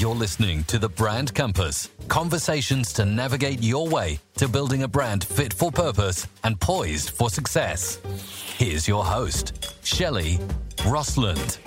You're listening to The Brand Compass, conversations to navigate your way to building a brand fit for purpose and poised for success. Here's your host, Shelley Rostlund.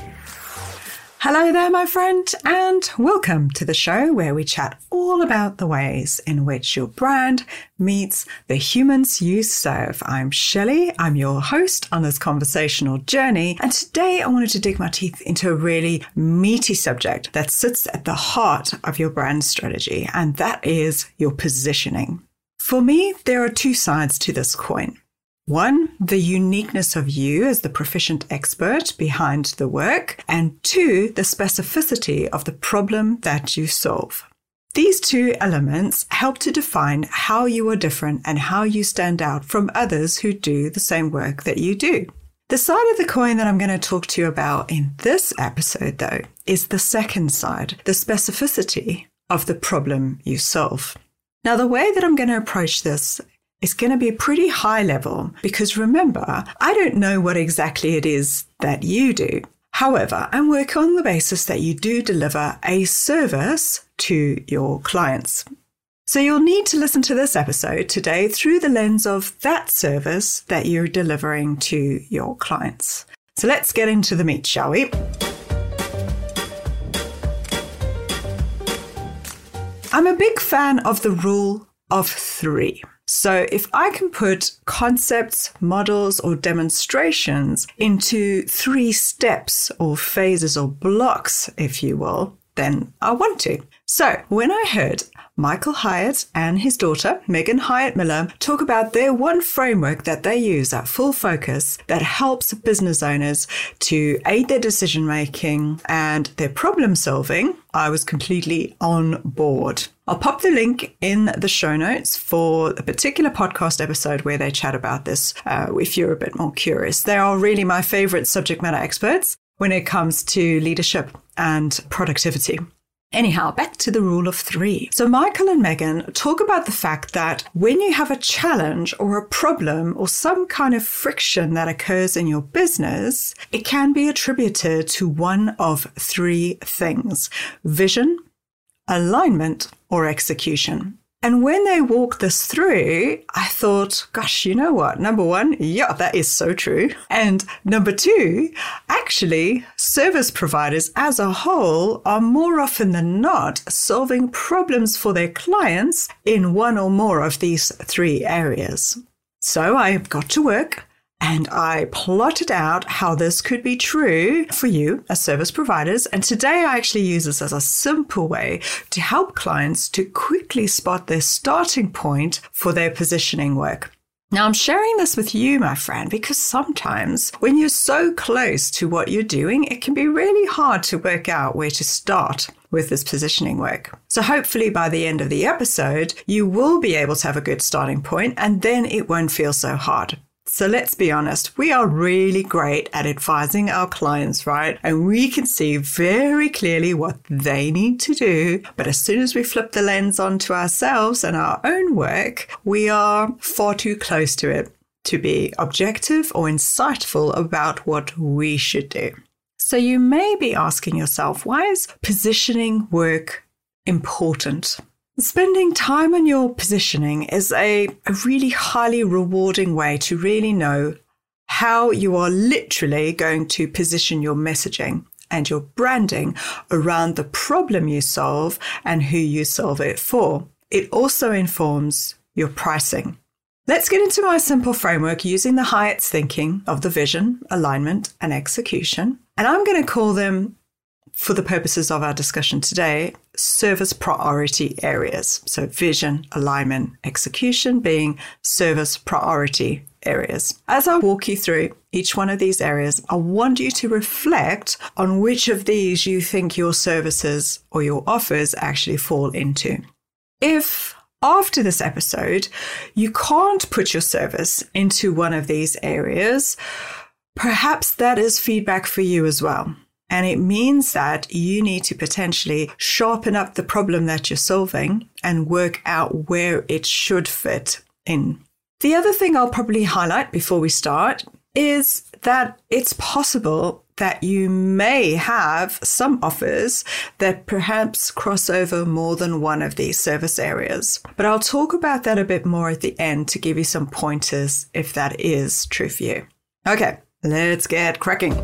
Hello there, my friend, and welcome to the show where we chat all about the ways in which your brand meets the humans you serve. I'm Shelley. I'm your host on this conversational journey. And today I wanted to dig my teeth into a really meaty subject that sits at the heart of your brand strategy, and that is your positioning. For me, there are two sides to this coin. One, the uniqueness of you as the proficient expert behind the work, and two, the specificity of the problem that you solve. These two elements help to define how you are different and how you stand out from others who do the same work that you do. The side of the coin that I'm going to talk to you about in this episode, though, is the second side, the specificity of the problem you solve. Now, the way that I'm going to approach this it's going to be pretty high level because remember, I don't know what exactly it is that you do. However, I work on the basis that you do deliver a service to your clients. So you'll need to listen to this episode today through the lens of that service that you're delivering to your clients. So let's get into the meat, shall we? I'm a big fan of the rule of three. So if I can put concepts, models, or demonstrations into three steps or phases or blocks, if you will, then I want to. So when I heard Michael Hyatt and his daughter, Megan Hyatt Miller, talk about their one framework that they use at Full Focus that helps business owners to aid their decision-making and their problem-solving, I was completely on board. I'll pop the link in the show notes for a particular podcast episode where they chat about this if you're a bit more curious. They are really my favorite subject matter experts when it comes to leadership and productivity. Anyhow, back to the rule of three. So Michael and Megan talk about the fact that when you have a challenge or a problem or some kind of friction that occurs in your business, it can be attributed to one of three things: vision, alignment, or execution. And when they walked this through, I thought, gosh, you know what? Number one, yeah, that is so true. And number two, actually, service providers as a whole are more often than not solving problems for their clients in one or more of these three areas. So I got to work and I plotted out how this could be true for you as service providers. And today I actually use this as a simple way to help clients to quickly spot their starting point for their positioning work. Now, I'm sharing this with you, my friend, because sometimes when you're so close to what you're doing, it can be really hard to work out where to start with this positioning work. So hopefully by the end of the episode, you will be able to have a good starting point and then it won't feel so hard. So let's be honest, we are really great at advising our clients, right? And we can see very clearly what they need to do. But as soon as we flip the lens onto ourselves and our own work, we are far too close to it to be objective or insightful about what we should do. So you may be asking yourself, why is positioning work important? Spending time on your positioning is a really highly rewarding way to really know how you are literally going to position your messaging and your branding around the problem you solve and who you solve it for. It also informs your pricing. Let's get into my simple framework using the Hyatt's thinking of the vision, alignment, and execution. And I'm going to call them, for the purposes of our discussion today, service priority areas. So vision, alignment, execution being service priority areas. As I walk you through each one of these areas, I want you to reflect on which of these you think your services or your offers actually fall into. If after this episode, you can't put your service into one of these areas, perhaps that is feedback for you as well. And it means that you need to potentially sharpen up the problem that you're solving and work out where it should fit in. The other thing I'll probably highlight before we start is that it's possible that you may have some offers that perhaps cross over more than one of these service areas. But I'll talk about that a bit more at the end to give you some pointers if that is true for you. Okay, let's get cracking.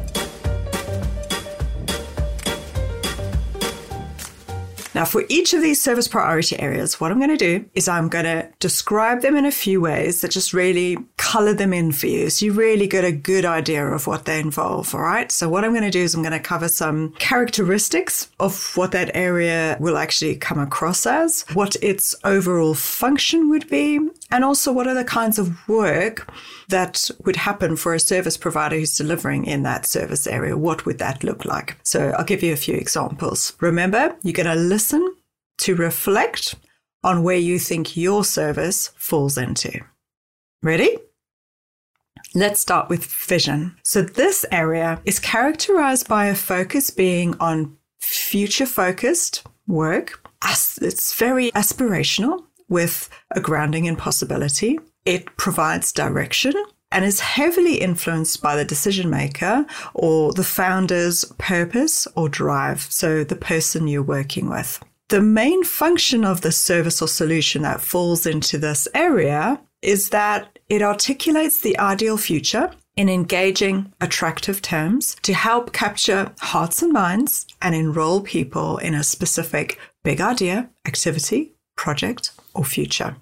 Now, for each of these service priority areas, what I'm going to do is I'm going to describe them in a few ways that just really color them in for you. So you really get a good idea of what they involve. All right. So what I'm going to do is I'm going to cover some characteristics of what that area will actually come across as, what its overall function would be, and also what are the kinds of work that would happen for a service provider who's delivering in that service area. What would that look like? So I'll give you a few examples. Remember, you're going to listen to reflect on where you think your service falls into. Ready? Let's start with vision. So this area is characterized by a focus being on future-focused work. It's very aspirational with a grounding in possibility. It provides direction and is heavily influenced by the decision maker or the founder's purpose or drive, so the person you're working with. The main function of the service or solution that falls into this area is that it articulates the ideal future in engaging, attractive terms to help capture hearts and minds and enroll people in a specific big idea, activity, project, or future.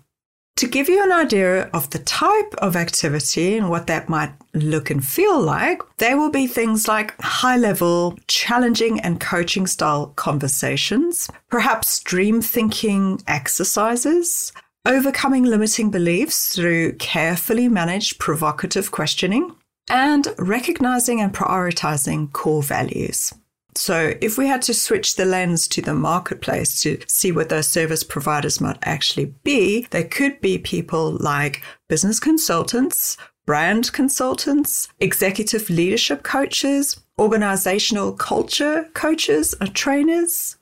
To give you an idea of the type of activity and what that might look and feel like, there will be things like high-level, challenging and coaching-style conversations, perhaps dream thinking exercises, overcoming limiting beliefs through carefully managed provocative questioning, and recognizing and prioritizing core values. So if we had to switch the lens to the marketplace to see what those service providers might actually be, they could be people like business consultants, brand consultants, executive leadership coaches, organizational culture coaches and trainers.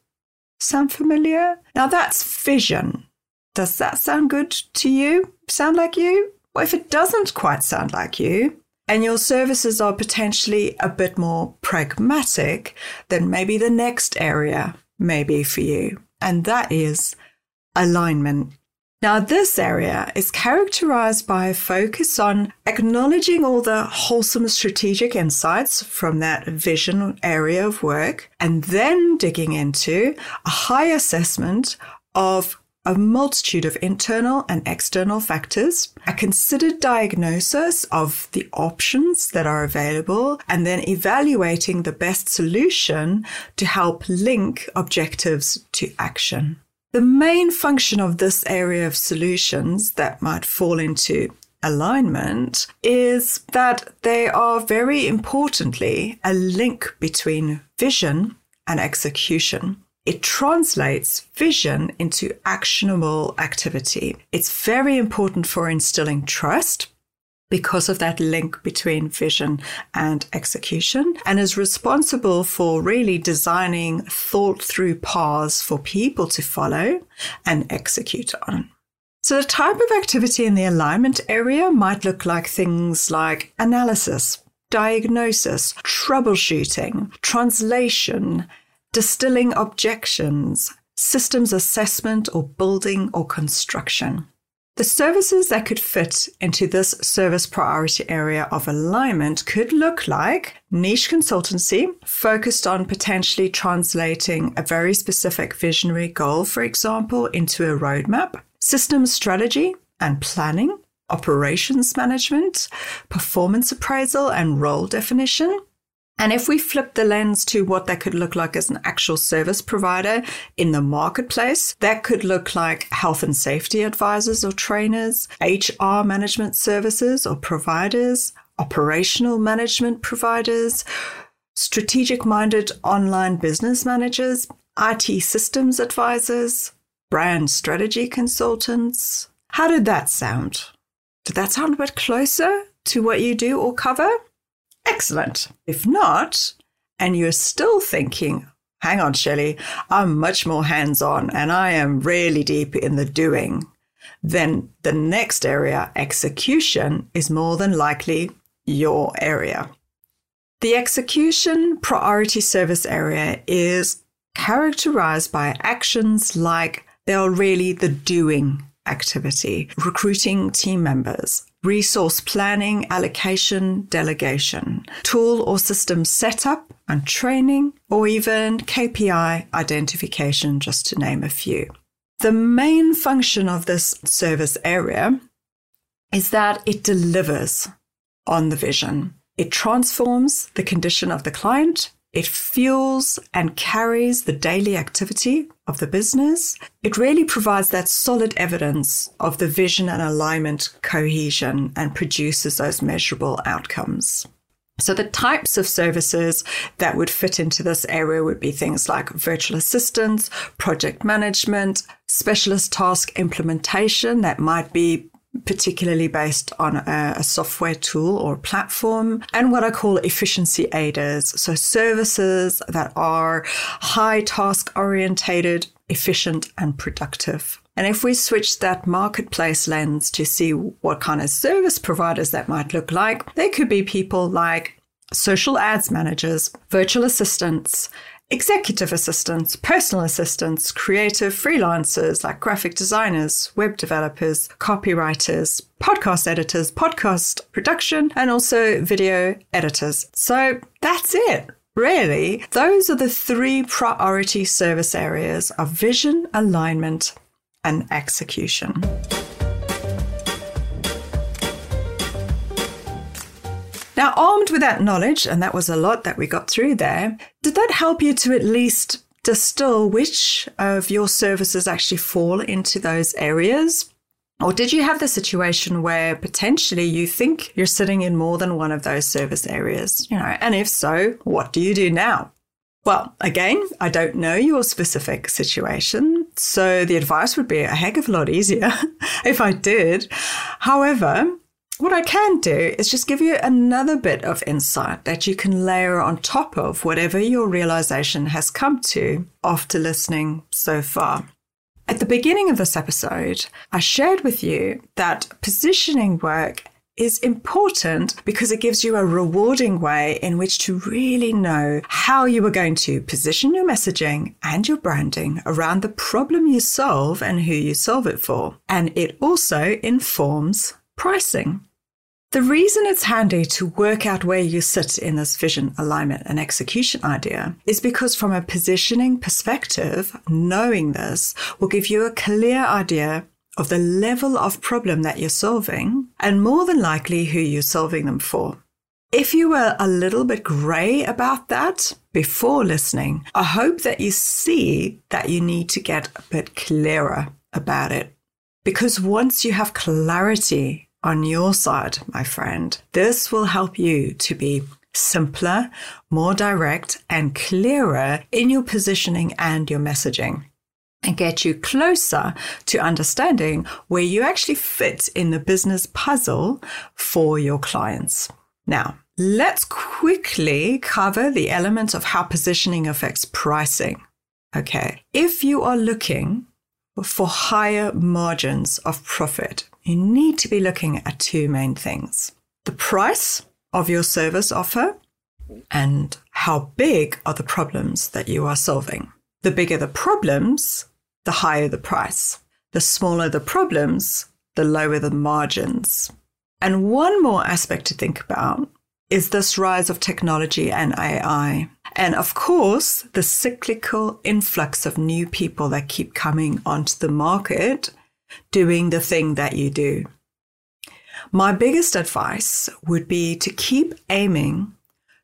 Sound familiar? Now that's vision. Does that sound good to you? Sound like you? Well, if it doesn't quite sound like you, and your services are potentially a bit more pragmatic, then maybe the next area may be for you, and that is alignment. Now, this area is characterized by a focus on acknowledging all the wholesome strategic insights from that vision area of work, and then digging into a high assessment of a multitude of internal and external factors, a considered diagnosis of the options that are available, and then evaluating the best solution to help link objectives to action. The main function of this area of solutions that might fall into alignment is that they are very importantly a link between vision and execution. It translates vision into actionable activity. It's very important for instilling trust because of that link between vision and execution, and is responsible for really designing thought-through paths for people to follow and execute on. So the type of activity in the alignment area might look like things like analysis, diagnosis, troubleshooting, translation, distilling objections, systems assessment or building or construction. The services that could fit into this service priority area of alignment could look like niche consultancy focused on potentially translating a very specific visionary goal, for example, into a roadmap, systems strategy and planning, operations management, performance appraisal and role definition. And if we flip the lens to what that could look like as an actual service provider in the marketplace, that could look like health and safety advisors or trainers, HR management services or providers, operational management providers, strategic-minded online business managers, IT systems advisors, brand strategy consultants. How did that sound? Did that sound a bit closer to what you do or cover? Excellent. If not, and you're still thinking, hang on, Shelley, I'm much more hands-on and I am really deep in the doing, then the next area, execution, is more than likely your area. The execution priority service area is characterized by actions like they are really the doing activity, recruiting team members, resource planning, allocation, delegation, tool or system setup and training, or even KPI identification, just to name a few. The main function of this service area is that it delivers on the vision. It transforms the condition of the client. It fuels and carries the daily activity of the business. It really provides that solid evidence of the vision and alignment cohesion and produces those measurable outcomes. So the types of services that would fit into this area would be things like virtual assistance, project management, specialist task implementation that might be particularly based on a software tool or platform, and what I call efficiency aiders. So services that are high task orientated, efficient and productive. And if we switch that marketplace lens to see what kind of service providers that might look like, they could be people like social ads managers, virtual assistants, executive assistants, personal assistants, creative freelancers like graphic designers, web developers, copywriters, podcast editors, podcast production, and also video editors. So that's it, really. Those are the three priority service areas of vision, alignment, and execution. Now, armed with that knowledge, and that was a lot that we got through there, did that help you to at least distill which of your services actually fall into those areas? Or did you have the situation where potentially you think you're sitting in more than one of those service areas? You know, and if so, what do you do now? Well, again, I don't know your specific situation, so the advice would be a heck of a lot easier if I did. However, what I can do is just give you another bit of insight that you can layer on top of whatever your realization has come to after listening so far. At the beginning of this episode, I shared with you that positioning work is important because it gives you a rewarding way in which to really know how you are going to position your messaging and your branding around the problem you solve and who you solve it for. And it also informs pricing. The reason it's handy to work out where you sit in this vision, alignment, and execution idea is because from a positioning perspective, knowing this will give you a clear idea of the level of problem that you're solving and more than likely who you're solving them for. If you were a little bit grey about that before listening, I hope that you see that you need to get a bit clearer about it. Because once you have clarity on your side, my friend, this will help you to be simpler, more direct, and clearer in your positioning and your messaging, and get you closer to understanding where you actually fit in the business puzzle for your clients. Now, let's quickly cover the element of how positioning affects pricing. Okay, if you are looking for higher margins of profit, you need to be looking at two main things: the price of your service offer and how big are the problems that you are solving. The bigger the problems, the higher the price. The smaller the problems, the lower the margins. And one more aspect to think about is this rise of technology and AI. And of course, the cyclical influx of new people that keep coming onto the market doing the thing that you do. My biggest advice would be to keep aiming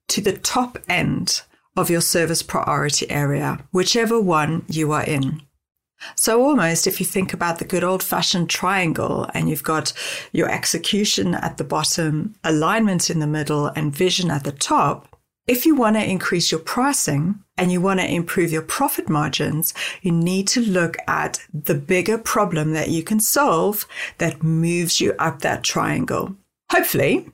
to the top end of your service priority area, whichever one you are in. So almost if you think about the good old-fashioned triangle and you've got your execution at the bottom, alignment in the middle, and vision at the top, if you want to increase your pricing and you want to improve your profit margins, you need to look at the bigger problem that you can solve that moves you up that triangle. Hopefully,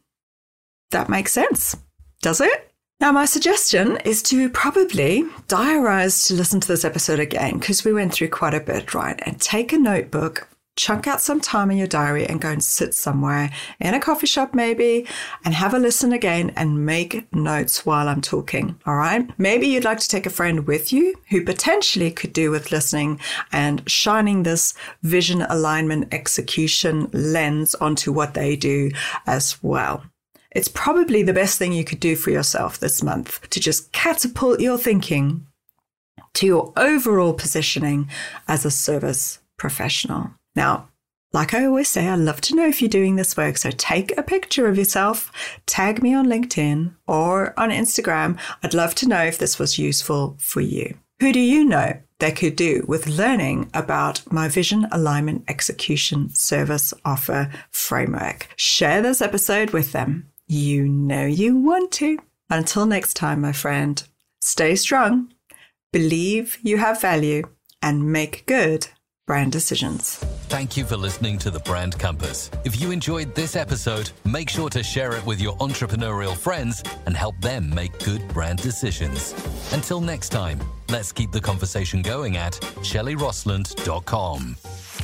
that makes sense. Does it? Now, my suggestion is to probably diarize to listen to this episode again because we went through quite a bit, right? And take a notebook chunk out some time in your diary and go and sit somewhere in a coffee shop maybe and have a listen again and make notes while I'm talking. All right. Maybe you'd like to take a friend with you who potentially could do with listening and shining this vision alignment execution lens onto what they do as well. It's probably the best thing you could do for yourself this month to just catapult your thinking to your overall positioning as a service professional. Now, like I always say, I love to know if you're doing this work. So take a picture of yourself, tag me on LinkedIn or on Instagram. I'd love to know if this was useful for you. Who do you know that could do with learning about my Vision Alignment Execution Service Offer Framework? Share this episode with them. You know you want to. Until next time, my friend, stay strong, believe you have value, and make good brand decisions. Thank you for listening to The Brand Compass. If you enjoyed this episode, make sure to share it with your entrepreneurial friends and help them make good brand decisions. Until next time, let's keep the conversation going at shelleyrostlund.com.